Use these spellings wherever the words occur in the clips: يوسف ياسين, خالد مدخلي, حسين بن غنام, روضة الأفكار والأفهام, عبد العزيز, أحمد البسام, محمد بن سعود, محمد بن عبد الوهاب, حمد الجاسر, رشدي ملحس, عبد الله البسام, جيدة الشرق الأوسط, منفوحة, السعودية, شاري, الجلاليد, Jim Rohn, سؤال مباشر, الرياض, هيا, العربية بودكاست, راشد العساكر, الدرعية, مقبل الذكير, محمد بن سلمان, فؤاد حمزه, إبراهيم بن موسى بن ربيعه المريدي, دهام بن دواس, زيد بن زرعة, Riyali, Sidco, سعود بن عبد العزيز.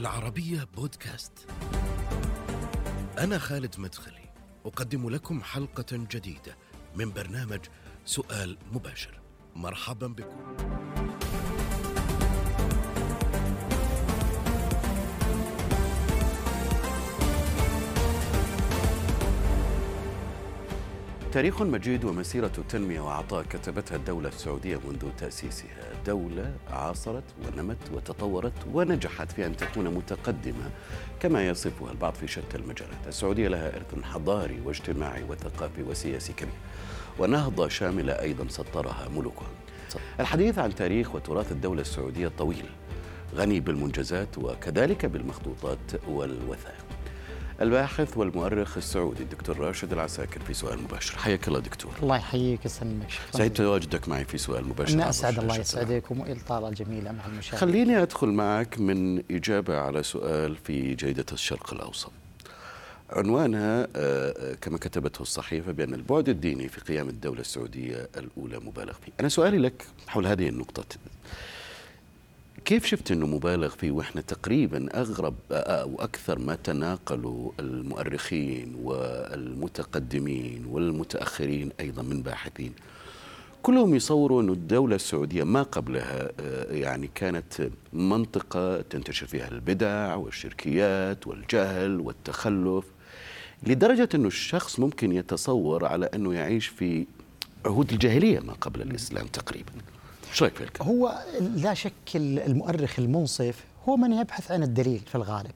العربية بودكاست. أنا خالد مدخلي، أقدم لكم حلقة جديدة من برنامج سؤال مباشر. مرحبا بكم. تاريخ مجيد ومسيرة التنمية وعطاء كتبتها الدولة السعودية منذ تأسيسها، دولة عاصرت ونمت وتطورت ونجحت في أن تكون متقدمة كما يصفها البعض في شتى المجالات. السعودية لها إرث حضاري واجتماعي وثقافي وسياسي كبير، ونهضة شاملة أيضا سطرها ملوكها. الحديث عن تاريخ وتراث الدولة السعودية طويل، غني بالمنجزات وكذلك بالمخطوطات والوثائق. الباحث والمؤرخ السعودي الدكتور راشد العساكر في سؤال مباشر. حياك الله دكتور. الله يحييك ويسلمك. سعيد تواجدك معي في سؤال مباشر. أنا أسعد، الله يسعدكم والطالة الجميلة مع المشاهدين. خليني أدخل معك من إجابة على سؤال في جيدة الشرق الأوسط، عنوانها كما كتبته الصحيفة بأن البعد الديني في قيام الدولة السعودية الأولى مبالغ فيه. أنا سؤالي لك حول هذه النقطة، كيف شفت أنه مبالغ فيه وإحنا تقريباً أغرب أو أكثر ما تناقلوا المؤرخين والمتقدمين والمتأخرين أيضاً من باحثين، كلهم يصوروا أن الدولة السعودية ما قبلها يعني كانت منطقة تنتشر فيها البدع والشركيات والجهل والتخلف، لدرجة أنه الشخص ممكن يتصور على أنه يعيش في عهود الجاهلية ما قبل الإسلام تقريباً. هو لا شك المؤرخ المنصف هو من يبحث عن الدليل في الغالب،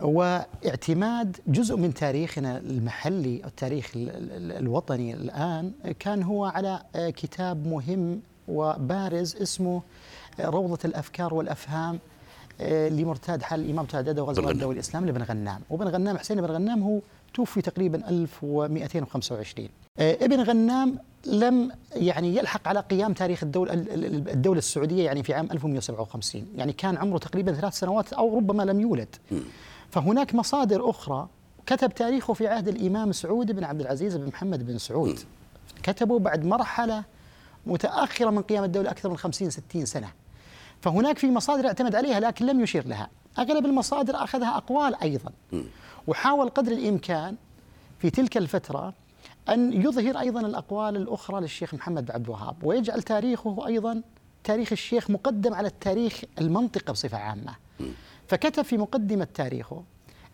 واعتماد جزء من تاريخنا المحلي أو التاريخ الوطني الآن كان هو على كتاب مهم وبارز اسمه روضة الأفكار والأفهام لمرتاد حل الإمام تعداد وغزوة الدولة الإسلام لابن غنام. وابن غنام حسين بن غنام هو توفي تقريبا 1225. ابن غنام لم يعني يلحق على قيام تاريخ الدولة السعودية يعني في عام 1157، يعني كان عمره تقريبا 3 سنوات أو ربما لم يولد. فهناك مصادر أخرى كتب تاريخه في عهد الإمام سعود بن عبد العزيز بن محمد بن سعود، كتبه بعد مرحلة متأخرة من قيام الدولة أكثر من 50-60 سنة. فهناك في مصادر اعتمد عليها لكن لم يشير لها. أغلب المصادر أخذها أقوال أيضا، وحاول قدر الإمكان في تلك الفترة أن يظهر أيضاً الأقوال الأخرى للشيخ محمد بن عبد الوهاب، ويجعل تاريخه أيضاً تاريخ الشيخ مقدم على التاريخ المنطقة بصفة عامة. فكتب في مقدمة تاريخه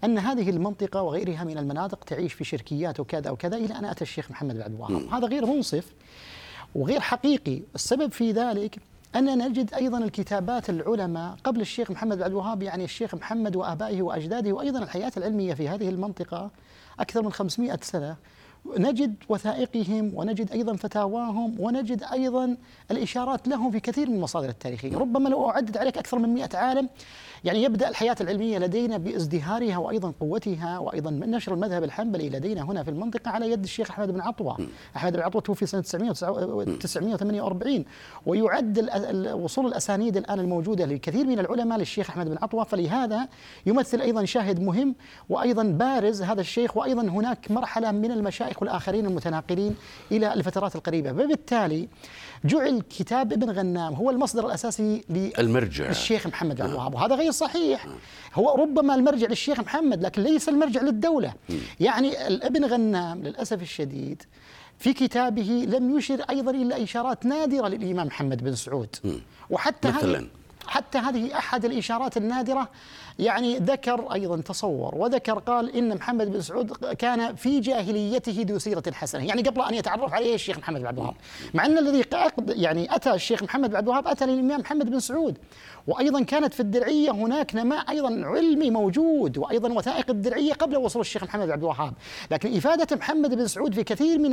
أن هذه المنطقة وغيرها من المناطق تعيش في شركيات وكذا وكذا إلى أن أتى الشيخ محمد بن عبد الوهاب. هذا غير منصف وغير حقيقي. السبب في ذلك أننا نجد أيضاً الكتابات العلماء قبل الشيخ محمد بن عبد الوهاب، يعني الشيخ محمد وآبائه وأجداده، وأيضاً الحياة العلمية في هذه المنطقة أكثر من 500 سنة نجد وثائقهم، ونجد أيضا فتاواهم، ونجد أيضا الإشارات لهم في كثير من المصادر التاريخية. ربما لو أعدد عليك أكثر من 100 عالم يعني يبدأ الحياة العلمية لدينا بازدهارها وأيضا قوتها، وأيضا نشر المذهب الحنبلي لدينا هنا في المنطقة على يد الشيخ أحمد بن عطوة. أحمد بن عطوة توفي سنة 948، ويعد وصول الأسانيد الآن الموجودة لكثير من العلماء للشيخ أحمد بن عطوة. فلهذا يمثل أيضا شاهد مهم وأيضا بارز هذا الشيخ، وأيضا هناك مرحلة من المشايخ والآخرين المتناقلين إلى الفترات القريبة. وبالتالي جعل كتاب ابن غنام هو المصدر الأساسي للشيخ محمد بن عبد الوهاب، وهذا غير صحيح. هو ربما المرجع للشيخ محمد لكن ليس المرجع للدولة. يعني ابن غنام للأسف الشديد في كتابه لم يشر أيضا إلا إشارات نادرة للإمام محمد بن سعود، وحتى هذه أحد الإشارات النادرة. يعني ذكر أيضا تصور وذكر قال إن محمد بن سعود كان في جاهليته ذو سيرة حسنة، يعني قبل أن يتعرف عليه الشيخ محمد بن عبد الوهاب، مع أن الذي يعني أتى الشيخ محمد بن عبد الوهاب أتى للإمام محمد بن سعود. وأيضا كانت في الدرعية هناك نماء أيضا علمي موجود، وأيضا وثائق الدرعية قبل وصول الشيخ محمد بن عبد الوهاب. لكن إفادة محمد بن سعود في كثير من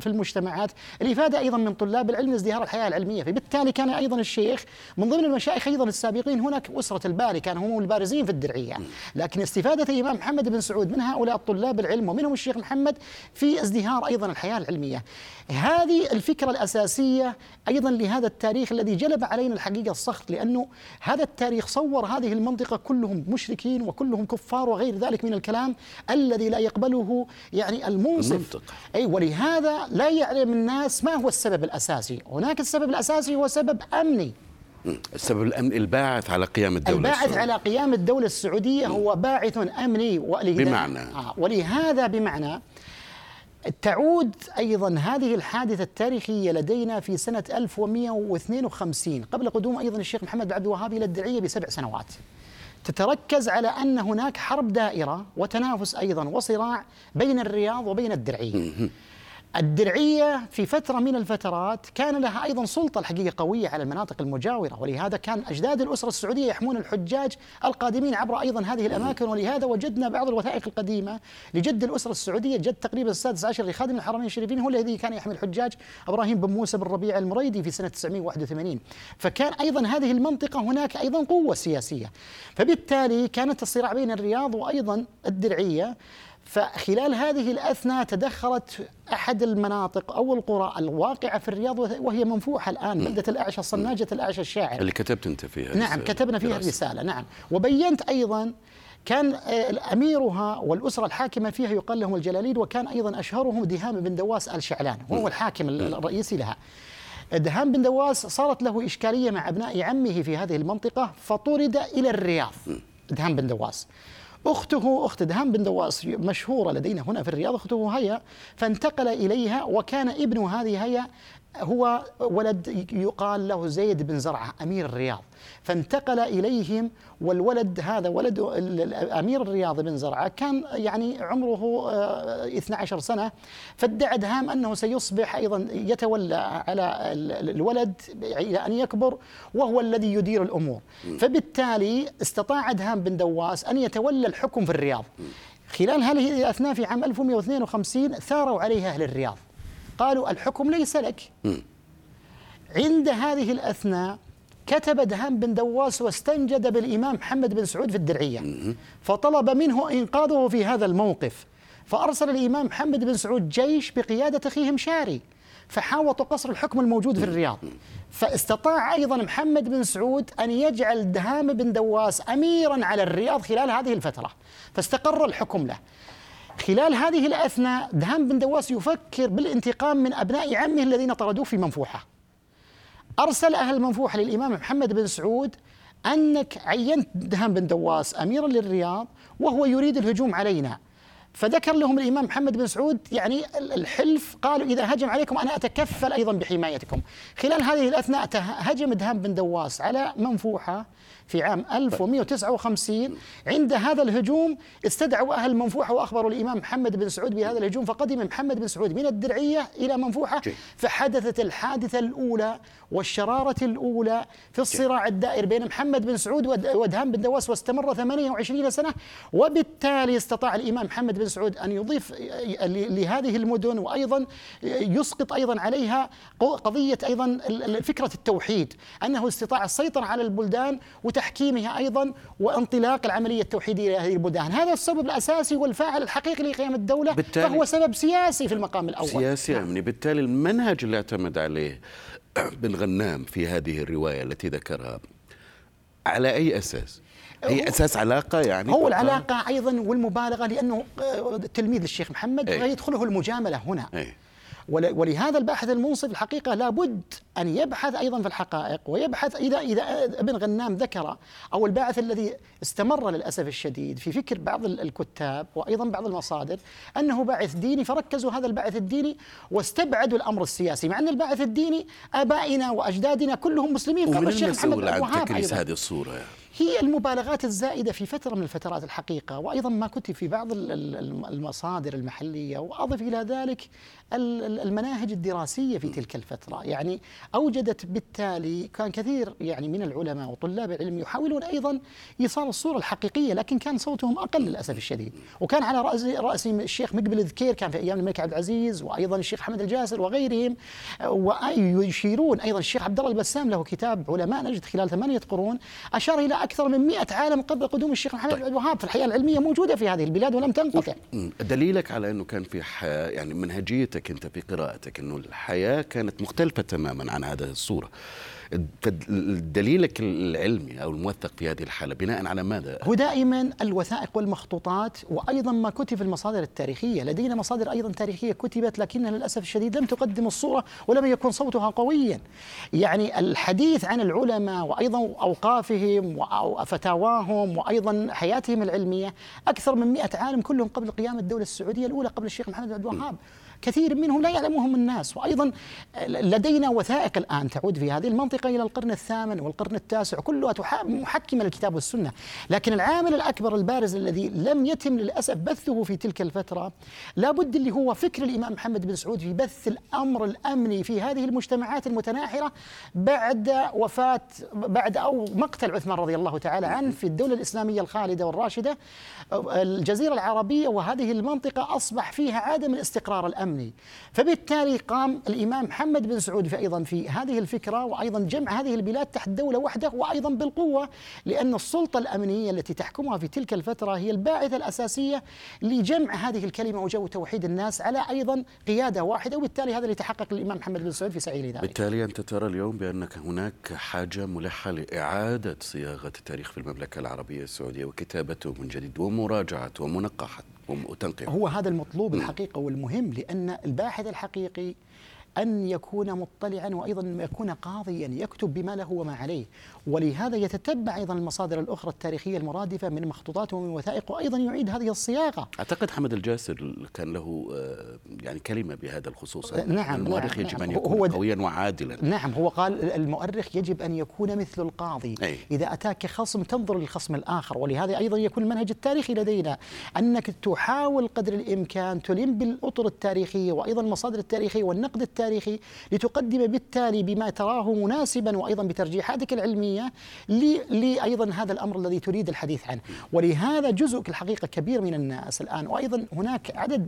في المجتمعات الإفادة أيضا من طلاب العلم ازدهار الحياة العلمية. فبالتالي كان أيضا الشيخ من ضمن المشايخ أيضا السابقين. هناك أسرة الباري كان هم البارزين في الدرعية، لكن استفادة الإمام محمد بن سعود من هؤلاء الطلاب العلم ومنهم الشيخ محمد في ازدهار أيضا الحياة العلمية. هذه الفكرة الأساسية أيضا لهذا التاريخ الذي جلب علينا الحقيقة السخط، لأنه هذا التاريخ صور هذه المنطقة كلهم مشركين وكلهم كفار وغير ذلك من الكلام الذي لا يقبله يعني المنصف. أي ولهذا لا يعلم الناس ما هو السبب الأساسي. هناك السبب الأساسي هو سبب أمني، السبب الأمني الباعث على قيام الدولة السعودية هو باعث أمني بمعنى ولهذا بمعنى تعود أيضا هذه الحادثة التاريخية لدينا في سنة 1152 قبل قدوم أيضا الشيخ محمد بن عبد الوهاب إلى الدرعية بسبع سنوات، تتركز على أن هناك حرب دائرة وتنافس أيضا وصراع بين الرياض وبين الدرعية. الدرعية في فترة من الفترات كان لها أيضا سلطة الحقيقة قوية على المناطق المجاورة، ولهذا كان أجداد الأسرة السعودية يحمون الحجاج القادمين عبر أيضا هذه الأماكن، ولهذا وجدنا بعض الوثائق القديمة لجد الأسرة السعودية، جد تقريبا السادس عشر لخادم الحرمين الشريفين هو الذي كان يحمي الحجاج إبراهيم بن موسى بن ربيعه المريدي في سنة 981. فكان أيضا هذه المنطقة هناك أيضا قوة سياسية، فبالتالي كانت الصراع بين الرياض وأيضا الدرعية. فخلال هذه الأثناء تدخلت أحد المناطق أو القرى الواقعة في الرياض وهي منفوحة الآن، بلدة الأعشى، صناجة الأعشى الشاعر اللي كتبت أنت فيها. نعم كتبنا فيها رسالة، نعم، وبينت أيضا كان أميرها والأسرة الحاكمة فيها يقال لهم الجلاليد، وكان أيضا أشهرهم دهام بن دواس الشعلان وهو الحاكم الرئيسي لها. دهام بن دواس صارت له إشكالية مع أبناء عمه في هذه المنطقة فطرد إلى الرياض. دهام بن دواس أخته، أخت دهام بن دواس مشهورة لدينا هنا في الرياض، أخته هيا، فانتقل إليها. وكان ابن هذه هيا هو ولد يقال له زيد بن زرعة أمير الرياض، فانتقل إليهم. والولد هذا ولد أمير الرياض بن زرعة كان يعني عمره 12 سنة، فادعى دهام أنه سيصبح أيضا يتولى على الولد إلى أن يكبر وهو الذي يدير الأمور. فبالتالي استطاع دهام بن دواس أن يتولى الحكم في الرياض. خلال هذه الأثناء في عام 1152 ثاروا عليها أهل الرياض، قالوا الحكم ليس لك. عند هذه الأثناء كتب دهام بن دواس واستنجد بالإمام محمد بن سعود في الدرعية، فطلب منه إنقاذه في هذا الموقف. فأرسل الإمام محمد بن سعود جيش بقيادة أخيهم شاري، فحاوطوا قصر الحكم الموجود في الرياض. فاستطاع أيضا محمد بن سعود أن يجعل دهام بن دواس أميرا على الرياض خلال هذه الفترة، فاستقر الحكم له. خلال هذه الأثناء دهام بن دواس يفكر بالانتقام من أبناء عمه الذين طردوه في منفوحة. أرسل أهل منفوحة للإمام محمد بن سعود أنك عينت دهام بن دواس أميرا للرياض وهو يريد الهجوم علينا. فذكر لهم الإمام محمد بن سعود يعني الحلف، قالوا إذا هجم عليكم أنا أتكفل أيضا بحمايتكم. خلال هذه الأثناء هجم دهام بن دواس على منفوحة في عام 1159. عند هذا الهجوم استدعوا أهل منفوحة وأخبروا الإمام محمد بن سعود بهذا الهجوم، فقدم محمد بن سعود من الدرعية إلى منفوحة، فحدثت الحادثة الأولى والشرارة الأولى في الصراع الدائر بين محمد بن سعود ودهام بن دواس، واستمر 28 سنة. وبالتالي استطاع الإمام محمد بن سعود أن يضيف لهذه المدن، وأيضا يسقط أيضا عليها قضية أيضا فكرة التوحيد، أنه استطاع السيطرة على البلدان تحكيمها أيضا وانطلاق العملية التوحيدية لهذه البلدان. هذا السبب الأساسي والفاعل الحقيقي لقيام الدولة، فهو سبب سياسي في المقام الأول، سياسي أمني. بالتالي المنهج اللي اعتمد عليه بن غنام في هذه الرواية التي ذكرها على أي أساس؟ هي أساس علاقة يعني هو العلاقة أيضا والمبالغة، لأنه تلميذ الشيخ محمد يدخله المجاملة هنا. ولهذا الباحث المنصف الحقيقة لابد أن يبحث أيضا في الحقائق ويبحث. إذا ابن غنام ذكر أو الباحث الذي استمر للأسف الشديد في فكر بعض الكتاب وأيضا بعض المصادر أنه باعث ديني، فركزوا هذا الباعث الديني واستبعدوا الأمر السياسي، مع أن الباعث الديني آبائنا وأجدادنا كلهم مسلمين قبل الشيخ محمد بن عبد الوهاب. هذه الصورة هي المبالغات الزائدة في فترة من الفترات الحقيقة، وأيضا ما كتب في بعض المصادر المحلية. وأضف إلى ذلك المناهج الدراسية في تلك الفترة، يعني أوجدت بالتالي كان كثير يعني من العلماء وطلاب العلم يحاولون أيضا إيصال الصورة الحقيقية، لكن كان صوتهم أقل للأسف الشديد. وكان على رأس الشيخ مقبل الذكير كان في أيام الملك عبد العزيز، وأيضا الشيخ حمد الجاسر وغيرهم. ويشيرون أيضا الشيخ عبد الله البسام له كتاب علماء نجد خلال 8 قرون أشار إلى أكثر من 100 عالم قبل قدوم الشيخ محمد بن عبد الوهاب. فالحياة العلمية موجودة في هذه البلاد ولم تنقطع. دليلك على أنه كان في يعني منهجيتك أنت في قراءتك أنه الحياة كانت مختلفة تماما عن هذه الصورة. دليلك العلمي أو الموثق في هذه الحالة بناء على ماذا؟ هو دائما الوثائق والمخطوطات وأيضا ما كتب المصادر التاريخية. لدينا مصادر أيضا تاريخية كتبت لكنها للأسف الشديد لم تقدم الصورة ولم يكن صوتها قويا. يعني الحديث عن العلماء وأيضا أوقافهم وفتاواهم وأيضا حياتهم العلمية أكثر من 100 عالم كلهم قبل قيام الدولة السعودية الأولى قبل الشيخ محمد بن عبد الوهاب، كثير منهم لا يعلمهم الناس. وأيضا لدينا وثائق الآن تعود في هذه المنطقة إلى القرن الثامن والقرن التاسع كلها محكمة للكتاب والسنة، لكن العامل الأكبر البارز الذي لم يتم للأسف بثه في تلك الفترة لابد اللي هو فكر الإمام محمد بن سعود في بث الأمر الأمني في هذه المجتمعات المتناحرة بعد أو مقتل عثمان رضي الله تعالى عنه في الدولة الإسلامية الخالدة والراشدة. الجزيرة العربية وهذه المنطقة أصبح فيها عدم الاستقرار الأمني، فبالتالي قام الإمام محمد بن سعود في هذه الفكرة وأيضا جمع هذه البلاد تحت دولة واحدة وأيضا بالقوة، لأن السلطة الأمنية التي تحكمها في تلك الفترة هي الباعثة الأساسية لجمع هذه الكلمة وجو توحيد الناس على أيضا قيادة واحدة، وبالتالي هذا اللي تحقق الإمام محمد بن سعود في سعيل ذلك. بالتالي أنت ترى اليوم بأنك هناك حاجة ملحة لإعادة صياغة التاريخ في المملكة العربية السعودية وكتابته من جديد ومراجعته ومنقحته وتنقيحه. هو هذا المطلوب الحقيقة والمهم، لأن الباحث الحقيقي أن يكون مطلعا وأيضا يكون قاضيا يكتب بما له وما عليه، ولهذا يتتبع أيضا المصادر الأخرى التاريخية المرادفة من مخطوطات ومن وثائق وأيضا يعيد هذه الصياغة. أعتقد حمد الجاسر كان له يعني كلمة بهذا الخصوص. نعم المؤرخ يجب أن يكون قويا وعادلا. نعم هو قال المؤرخ يجب أن يكون مثل القاضي، إذا أتاك خصم تنظر للخصم الآخر، ولهذا أيضا يكون المنهج التاريخي لدينا أنك تحاول قدر الإمكان تلم بالأطر التاريخية وأيضا المصادر التاريخية والنقد التاريخي لتقدم بالتالي بما تراه مناسبا وأيضا بترجيحاتك العلمية لأيضا هذا الأمر الذي تريد الحديث عنه. ولهذا جزء الحقيقة كبير من الناس الآن وأيضا هناك عدد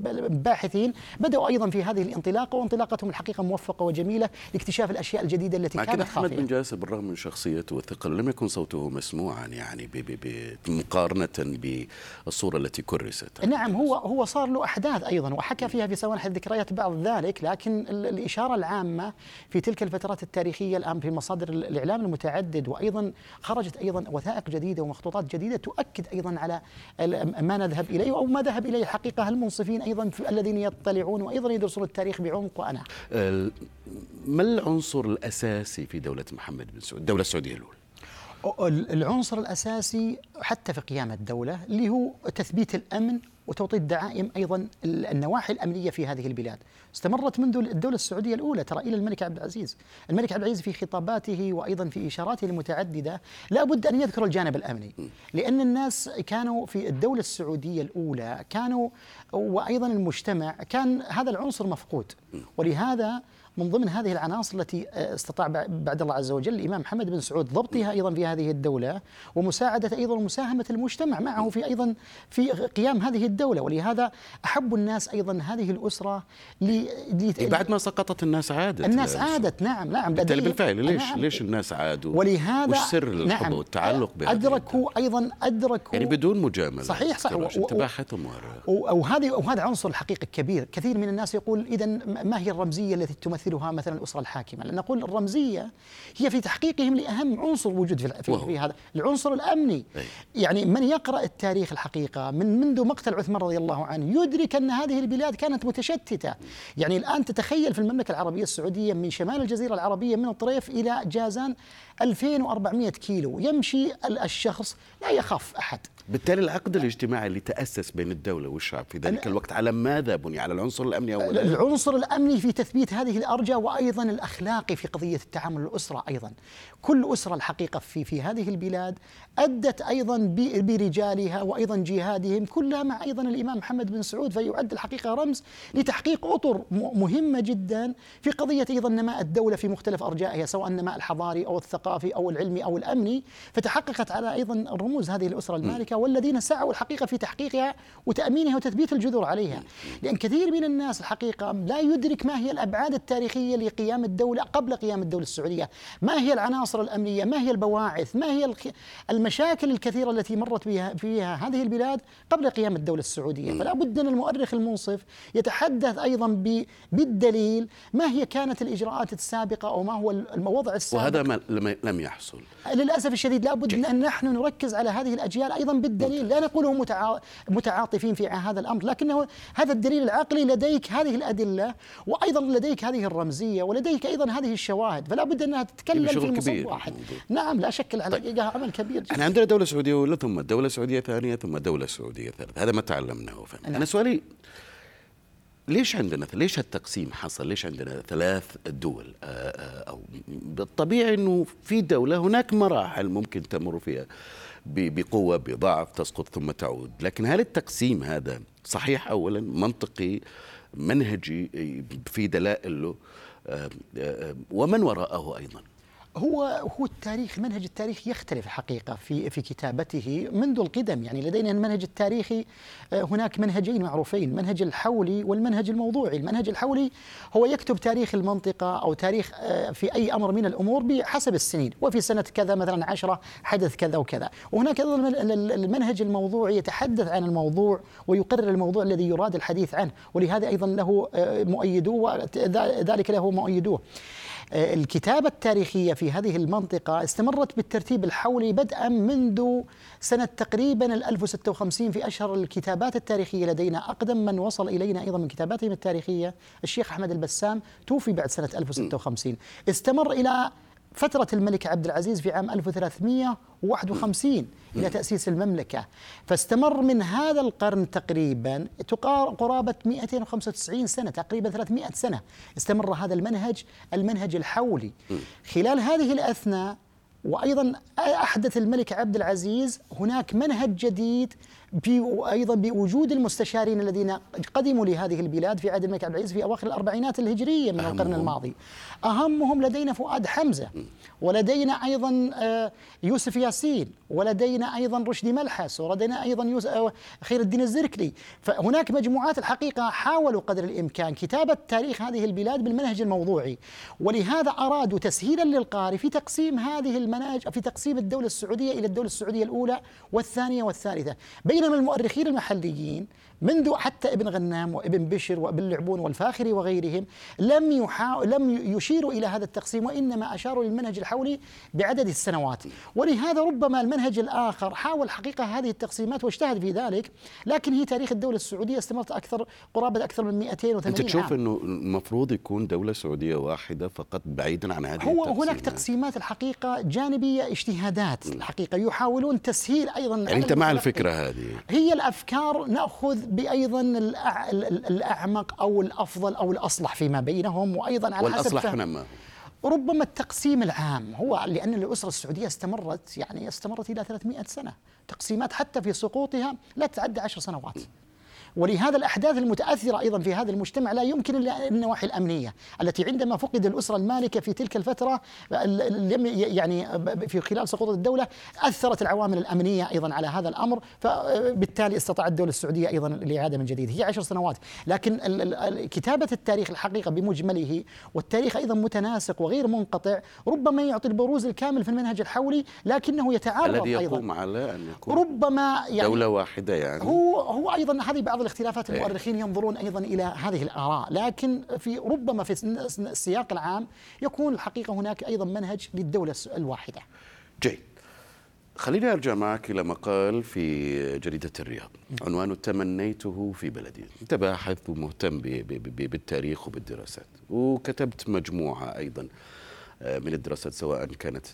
باحثين بدأوا أيضا في هذه الانطلاقة، وانطلاقتهم الحقيقة موفقة وجميلة لاكتشاف الأشياء الجديدة التي كانت خافية. أحمد بن جاسر بالرغم من شخصيته والثقل لم يكن صوته مسموعا يعني مقارنة بالصورة التي كرست. نعم هو صار له أحداث أيضا وحكى فيها في سواء ذكريات بعض ذلك، لكن الإشارة العامة في تلك الفترات التاريخية الآن في مصادر الإعلام المتعدد وأيضا خرجت أيضا وثائق جديدة ومخطوطات جديدة تؤكد أيضا على ما نذهب إليه أو ما ذهب إليه الحقيقة المنصفين أيضا الذين يطلعون وأيضا يدرسون التاريخ بعمق. وأنا ما العنصر الأساسي في دولة محمد بن سعود الدولة السعودية الأولى؟ العنصر الأساسي حتى في قيام الدولة اللي هو تثبيت الأمن وتوطيد دعائم أيضا النواحي الأمنية في هذه البلاد، استمرت منذ الدولة السعودية الأولى ترى إلى الملك عبد العزيز. الملك عبد العزيز في خطاباته وأيضا في إشاراته المتعددة لا بد أن يذكر الجانب الأمني، لأن الناس كانوا في الدولة السعودية الأولى كانوا وأيضا المجتمع كان هذا العنصر مفقود. ولهذا من ضمن هذه العناصر التي استطاع بعد الله عز وجل الإمام محمد بن سعود ضبطها أيضا في هذه الدولة ومساعدة أيضا مساهمة المجتمع معه في أيضا في قيام هذه الدولة. ولهذا أحب الناس أيضا هذه الأسرة بعد ما سقطت الناس عادت. الناس عادت نعم بالتالي بالفعل. ليش الناس عادوا؟ ولهذا سر الحب والتعلق بها أدركوا يعني بدون مجاملة صحيح تباحثهم وهذا عنصر حقيقي كبير. كثير من الناس يقول إذا ما هي الرمزية التي تمثلها مثلا الأسرة الحاكمة؟ لأن نقول الرمزية هي في تحقيقهم لأهم عنصر وجود في هذا العنصر الأمني. يعني من يقرأ التاريخ الحقيقة منذ مقتل عثمان رضي الله عنه يدرك أن هذه البلاد كانت متشتتة. يعني الآن تتخيل في المملكة العربية السعودية من شمال الجزيرة العربية من الطريف إلى جازان 2400 كيلو يمشي الشخص لا يخاف أحد. بالتالي العقد الاجتماعي اللي تأسس بين الدولة والشعب في ذلك الوقت على ماذا بني؟ على العنصر الأمني أولا. العنصر الأمني في تثبيت هذه الأرجاء وأيضا الأخلاقي في قضية التعامل الأسرة. أيضا كل أسرة الحقيقة في هذه البلاد أدت أيضا برجالها وأيضا جهادهم كلها مع أيضا الإمام محمد بن سعود، فيعد الحقيقة رمز لتحقيق أطر مهمة جدا في قضية أيضا نماء الدولة في مختلف أرجائها سواء النماء الحضاري أو الثقافي أو العلمي أو الأمني، فتحققت على أيضا رموز هذه الأسرة المالكة والذين سعوا الحقيقة في تحقيقها وتأمينها وتثبيت الجذور عليها. لأن كثير من الناس الحقيقة لا يدرك ما هي الأبعاد التاريخية لقيام الدولة قبل قيام الدولة السعودية، ما هي العناصر الأمنية، ما هي البواعث، ما هي المشاكل الكثيرة التي مرت فيها هذه البلاد قبل قيام الدولة السعودية. فلا بد أن المؤرخ المنصف يتحدث أيضا بالدليل ما هي كانت الإجراءات السابقة أو ما هو الوضع السابق، وهذا ما لم يحصل للأسف الشديد. لا بد أن نحن نركز على هذه الأجيال أيضا بالدليل، لا نقولهم متعاطفين في هذا الأمر، لكنه هذا الدليل العقلي لديك هذه الأدلة وأيضا لديك هذه الرمزية ولديك أيضا هذه الشواهد، فلا بد أنها تتكلم في المصب واحد. نعم لا شك على عمل كبير. أنا عندنا دولة سعودية أولى ثم الدولة السعودية الثانية ثم الدولة السعودية الثالثة، هذا ما تعلمناه. أنا سؤالي ليش هالتقسيم حصل؟ ليش عندنا ثلاث دول؟ أو بالطبيعي أنه في دولة هناك مراحل ممكن تمر فيها بقوة بضعف تسقط ثم تعود، لكن هل التقسيم هذا صحيح؟ أولا منطقي منهجي في دلائل له ومن وراءه أيضا؟ هو التاريخ، منهج التاريخ يختلف الحقيقة في كتابته منذ القدم. يعني لدينا المنهج التاريخي هناك منهجين معروفين، منهج الحولي والمنهج الموضوعي. المنهج الحولي هو يكتب تاريخ المنطقة أو تاريخ في أي أمر من الأمور بحسب السنين، وفي سنة كذا مثلا 10 حدث كذا وكذا. وهناك أيضا المنهج الموضوعي يتحدث عن الموضوع ويقرر الموضوع الذي يراد الحديث عنه، ولهذا أيضا له مؤيدوه وذلك له مؤيدوه. الكتابة التاريخية في هذه المنطقة استمرت بالترتيب الحولي بدءا منذ سنة تقريبا 1056. في أشهر الكتابات التاريخية لدينا أقدم من وصل إلينا أيضا من كتاباتهم التاريخية الشيخ أحمد البسام، توفي بعد سنة 1056. استمر إلى فترة الملك عبد العزيز في عام 1351 إلى تأسيس المملكة، فاستمر من هذا القرن تقريبا قرابة 295 سنة، تقريبا 300 سنة استمر هذا المنهج الحولي. خلال هذه الأثناء وأيضا أحدث الملك عبد العزيز هناك منهج جديد أيضا بوجود المستشارين الذين قدموا لهذه البلاد في عهد الملك عبد العزيز في أواخر الأربعينات الهجرية من القرن الماضي. أهمهم لدينا فؤاد حمزه، ولدينا أيضا يوسف ياسين، ولدينا أيضا رشدي ملحس، ولدينا أيضا خير الدين الزركلي. فهناك مجموعات الحقيقة حاولوا قدر الإمكان كتابة تاريخ هذه البلاد بالمنهج الموضوعي، ولهذا أرادوا تسهيلا للقارئ في تقسيم هذه المناهج، في تقسيم الدولة السعودية إلى الدولة السعودية الأولى والثانية والثالثة. بينما المؤرخين المحليين منذ حتى ابن غنام وابن بشر وابن العبون والفاخري وغيرهم لم يشيروا إلى هذا التقسيم، وإنما أشاروا للمنهج الحولي بعدد السنوات. ولهذا ربما المنهج الآخر حاول حقيقة هذه التقسيمات واجتهد في ذلك، لكن هي تاريخ الدولة السعودية استمرت قرابة أكثر من 280 عام. أنت تشوف أنه المفروض يكون دولة سعودية واحدة فقط بعيدا عن هذه التقسيمات؟ هو هناك تقسيمات الحقيقة جانبية، اجتهادات الحقيقة يحاولون تسهيل أيضا. يعني أنت مع الفكرة هذه؟ هي الأفكار نأخذ بأيضا الأعمق أو الأفضل أو الأصلح فيما بينهم، وأيضا على حسب فهم. ربما التقسيم العام هو لأن الأسرة السعودية استمرت إلى 300 سنة تقسيمات، حتى في سقوطها لا تتعدى 10 سنوات. ولهذا الأحداث المتأثرة أيضا في هذا المجتمع لا يمكن إلا النواحي الأمنية التي عندما فقد الأسرة المالكة في تلك الفترة يعني في خلال سقوط الدولة أثرت العوامل الأمنية أيضا على هذا الأمر، فبالتالي استطاعت الدولة السعودية أيضا الإعادة من جديد. هي 10 سنوات، لكن كتابة التاريخ الحقيقة بمجمله والتاريخ أيضا متناسق وغير منقطع ربما يعطي البروز الكامل في المنهج الحولي، لكنه يتعارض أيضا الذي يقوم على أن يكون ربما يعني دولة واحدة. يعني هو أيضا هذه بعض الاختلافات، المؤرخين ينظرون أيضا إلى هذه الآراء، لكن ربما في السياق العام يكون الحقيقة هناك أيضا منهج للدولة الواحدة. جيد، خليني أرجع معك إلى مقال في جريدة الرياض عنوانه تمنيته في بلدي. أنت باحث ومهتم بالتاريخ وبالدراسات، وكتبت مجموعة أيضا من الدراسات سواء كانت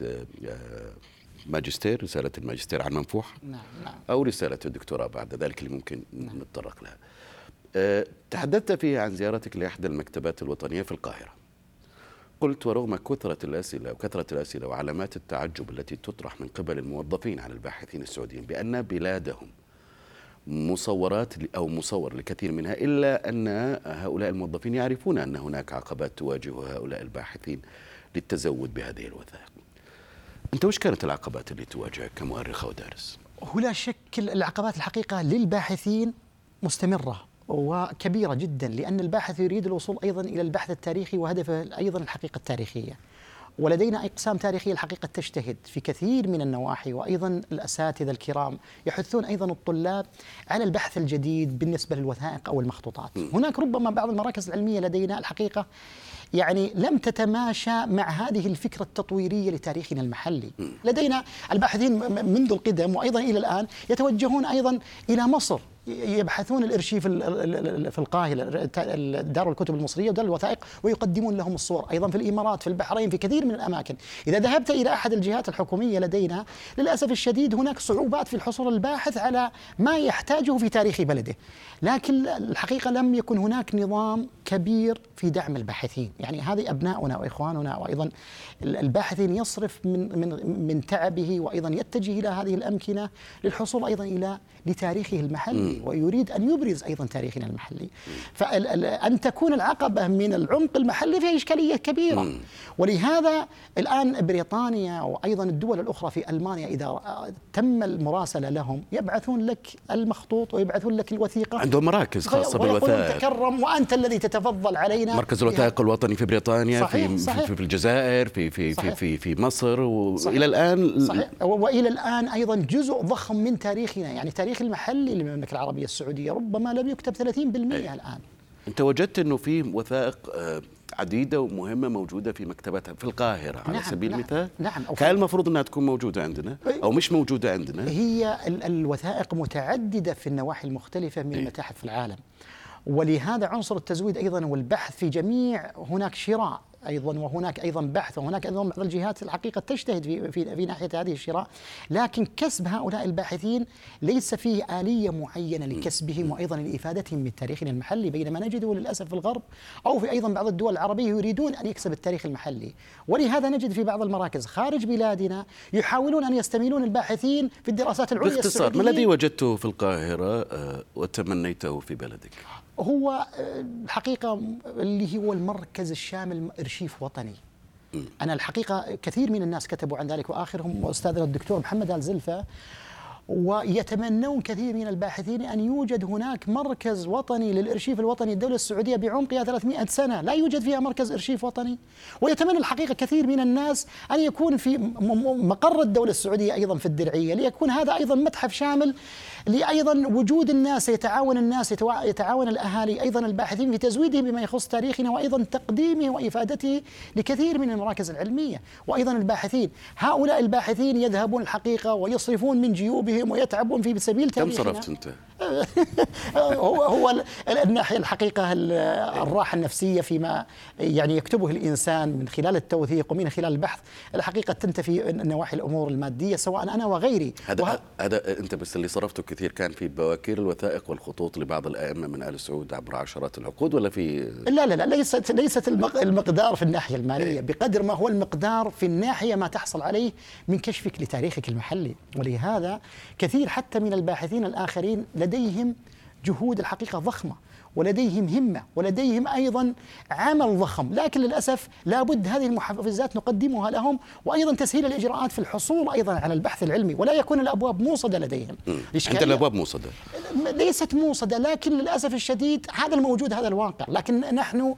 ماجستير، رسالة الماجستير عن منفوحة، أو رسالة الدكتوراه بعد ذلك اللي ممكن نتطرق لها. تحدثت فيها عن زيارتك لأحدى المكتبات الوطنية في القاهرة. قلت ورغم كثرة الأسئلة وعلامات التعجب التي تطرح من قبل الموظفين على الباحثين السعوديين بأن بلادهم مصور لكثير منها، إلا أن هؤلاء الموظفين يعرفون أن هناك عقبات تواجه هؤلاء الباحثين للتزود بهذه الوثائق. أنت وش كانت العقبات اللي تواجهك كمؤرخ ودارس؟ هنا شكل العقبات الحقيقة للباحثين مستمرة وكبيرة جدا، لأن الباحث يريد الوصول أيضا إلى البحث التاريخي وهدفه أيضا الحقيقة التاريخية، ولدينا أقسام تاريخية الحقيقة تجتهد في كثير من النواحي، وأيضا الأساتذة الكرام يحثون أيضا الطلاب على البحث الجديد بالنسبة للوثائق أو المخطوطات. هناك ربما بعض المراكز العلمية لدينا الحقيقة يعني لم تتماشى مع هذه الفكرة التطويرية لتاريخنا المحلي. لدينا الباحثين منذ القدم وأيضا إلى الآن يتوجهون أيضا إلى مصر، يبحثون الارشيف في القاهرة، دار الكتب المصرية ودار الوثائق، ويقدمون لهم الصور أيضا في الإمارات، في البحرين، في كثير من الأماكن. إذا ذهبت إلى أحد الجهات الحكومية لدينا للأسف الشديد هناك صعوبات في الحصول الباحث على ما يحتاجه في تاريخ بلده، لكن الحقيقة لم يكن هناك نظام كبير في دعم الباحثين. يعني هذه أبناؤنا وإخواننا وأيضا الباحثين يصرف من تعبه وأيضا يتجه إلى هذه الأمكنة للحصول أيضا إلى لتاريخه المحلي، ويريد أن يبرز أيضا تاريخنا المحلي. فأن تكون العقبة من العمق المحلي فيها إشكالية كبيرة. ولهذا الآن بريطانيا وأيضا الدول الأخرى في ألمانيا إذا تم المراسلة لهم يبعثون لك المخطوط ويبعثون لك الوثيقة، عندهم مراكز خاصة بالوثائق، تكرم وأنت الذي تتفضل علينا. مركز الوثائق الوطني في بريطانيا، في الجزائر، في مصر، وإلى الآن وإلى الآن أيضا جزء ضخم من تاريخنا، يعني تاريخ المحلي للمملكة العربية السعودية ربما لم يكتب 30% الآن. أنت وجدت أنه في وثائق عديدة ومهمة موجودة في مكتبتها في القاهرة على سبيل المثال؟ نعم. كان المفروض أنها تكون موجودة عندنا أو مش موجودة عندنا. هي الوثائق متعددة في النواحي المختلفة من المتاحف في العالم، ولهذا عنصر التزويد أيضا والبحث في جميع، هناك شراء أيضا وهناك أيضا بحث، وهناك أيضا بعض الجهات الحقيقة تجتهد في ناحية هذه الشراء، لكن كسب هؤلاء الباحثين ليس فيه آلية معينة لكسبهم وأيضا لإفادتهم من تاريخنا المحلي، بينما نجده للأسف في الغرب أو في أيضا بعض الدول العربية يريدون أن يكسب التاريخ المحلي. ولهذا نجد في بعض المراكز خارج بلادنا يحاولون أن يستميلون الباحثين في الدراسات العليا السعودية. باختصار، ما الذي وجدته في القاهرة وتمنيته في بلدك؟ هو الحقيقة اللي هو المركز الشامل إرشيف وطني. أنا الحقيقة كثير من الناس كتبوا عن ذلك، وآخرهم أستاذنا الدكتور محمد الزلفا، ويتمنون كثير من الباحثين أن يوجد هناك مركز وطني للإرشيف الوطني الدولة السعودية بعمقها 300 سنة لا يوجد فيها مركز إرشيف وطني. ويتمنى الحقيقة كثير من الناس أن يكون في مقر الدولة السعودية أيضا في الدرعية، ليكون هذا أيضا متحف شامل لأيضا وجود الناس، يتعاون الأهالي أيضا الباحثين في تزويده بما يخص تاريخنا وأيضا تقديمه وإفادته لكثير من المراكز العلمية. وأيضا الباحثين، هؤلاء الباحثين يذهبون الحقيقة ويصرفون من جيوبهم ويتعبون في سبيل تاريخنا. كم صرفت أنت؟ هو الناحية الحقيقة الراحة النفسية فيما يعني يكتبه الإنسان من خلال التوثيق ومن خلال البحث، الحقيقة تنتفي نواحي الأمور المادية سواء أنا وغيري. هذا أنت بس اللي صرفته كثير كان في بواكير الوثائق والخطوط لبعض الأئمة من آل سعود عبر عشرات العقود، ولا في؟ لا لا لا، ليست المقدار في الناحية المالية بقدر ما هو المقدار في الناحية ما تحصل عليه من كشفك لتاريخك المحلي. ولهذا كثير حتى من الباحثين الآخرين لديهم جهود الحقيقة ضخمة ولديهم همة ولديهم أيضا عمل ضخم، لكن للأسف لابد هذه المحفزات نقدمها لهم، وأيضا تسهيل الإجراءات في الحصول أيضا على البحث العلمي، ولا يكون الأبواب موصدة لديهم. أنت الأبواب موصدة؟ ليست موصدة، لكن للأسف الشديد هذا الموجود، هذا الواقع. لكن نحن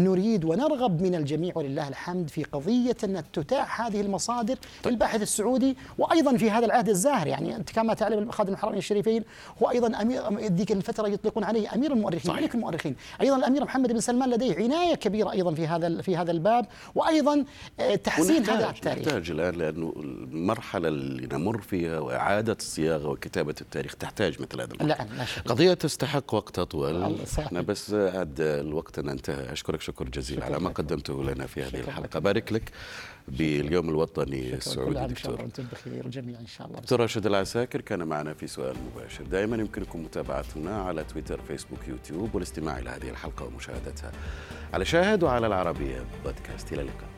نريد ونرغب من الجميع ولله الحمد في قضية أن تتاح هذه المصادر للباحث السعودي، وأيضا في هذا العهد الزاهر. يعني أنت كما تعلم خادم الحرمين الشريفين هو أيضا ذيك الفترة يطلقون عليه أمير المؤرخين، ملك المؤرخين. أيضا الأمير محمد بن سلمان لديه عناية كبيرة أيضا في هذا الباب، وأيضا تحسين هذا التاريخ. نحتاج الآن، لأنه المرحلة اللي نمر فيها وإعادة الصياغة وكتابة التاريخ تحتاج مثل هذا الموضوع. قضية تستحق وقت أطول. أنا بس عاد الوقت انتهى. أشكرك شكر جزيل على ما قدمته لنا في هذه الحلقة. بارك لك باليوم الوطني السعودي دكتور. أنتم بخير جميعا إن شاء الله. دكتور راشد العساكر كان معنا في سؤال مباشر. دائما يمكنكم متابعتنا على تويتر، فيسبوك، يوتيوب، والاستماع إلى هذه الحلقة ومشاهدتها على شاهد وعلى العربية بودكاست. إلى اللقاء.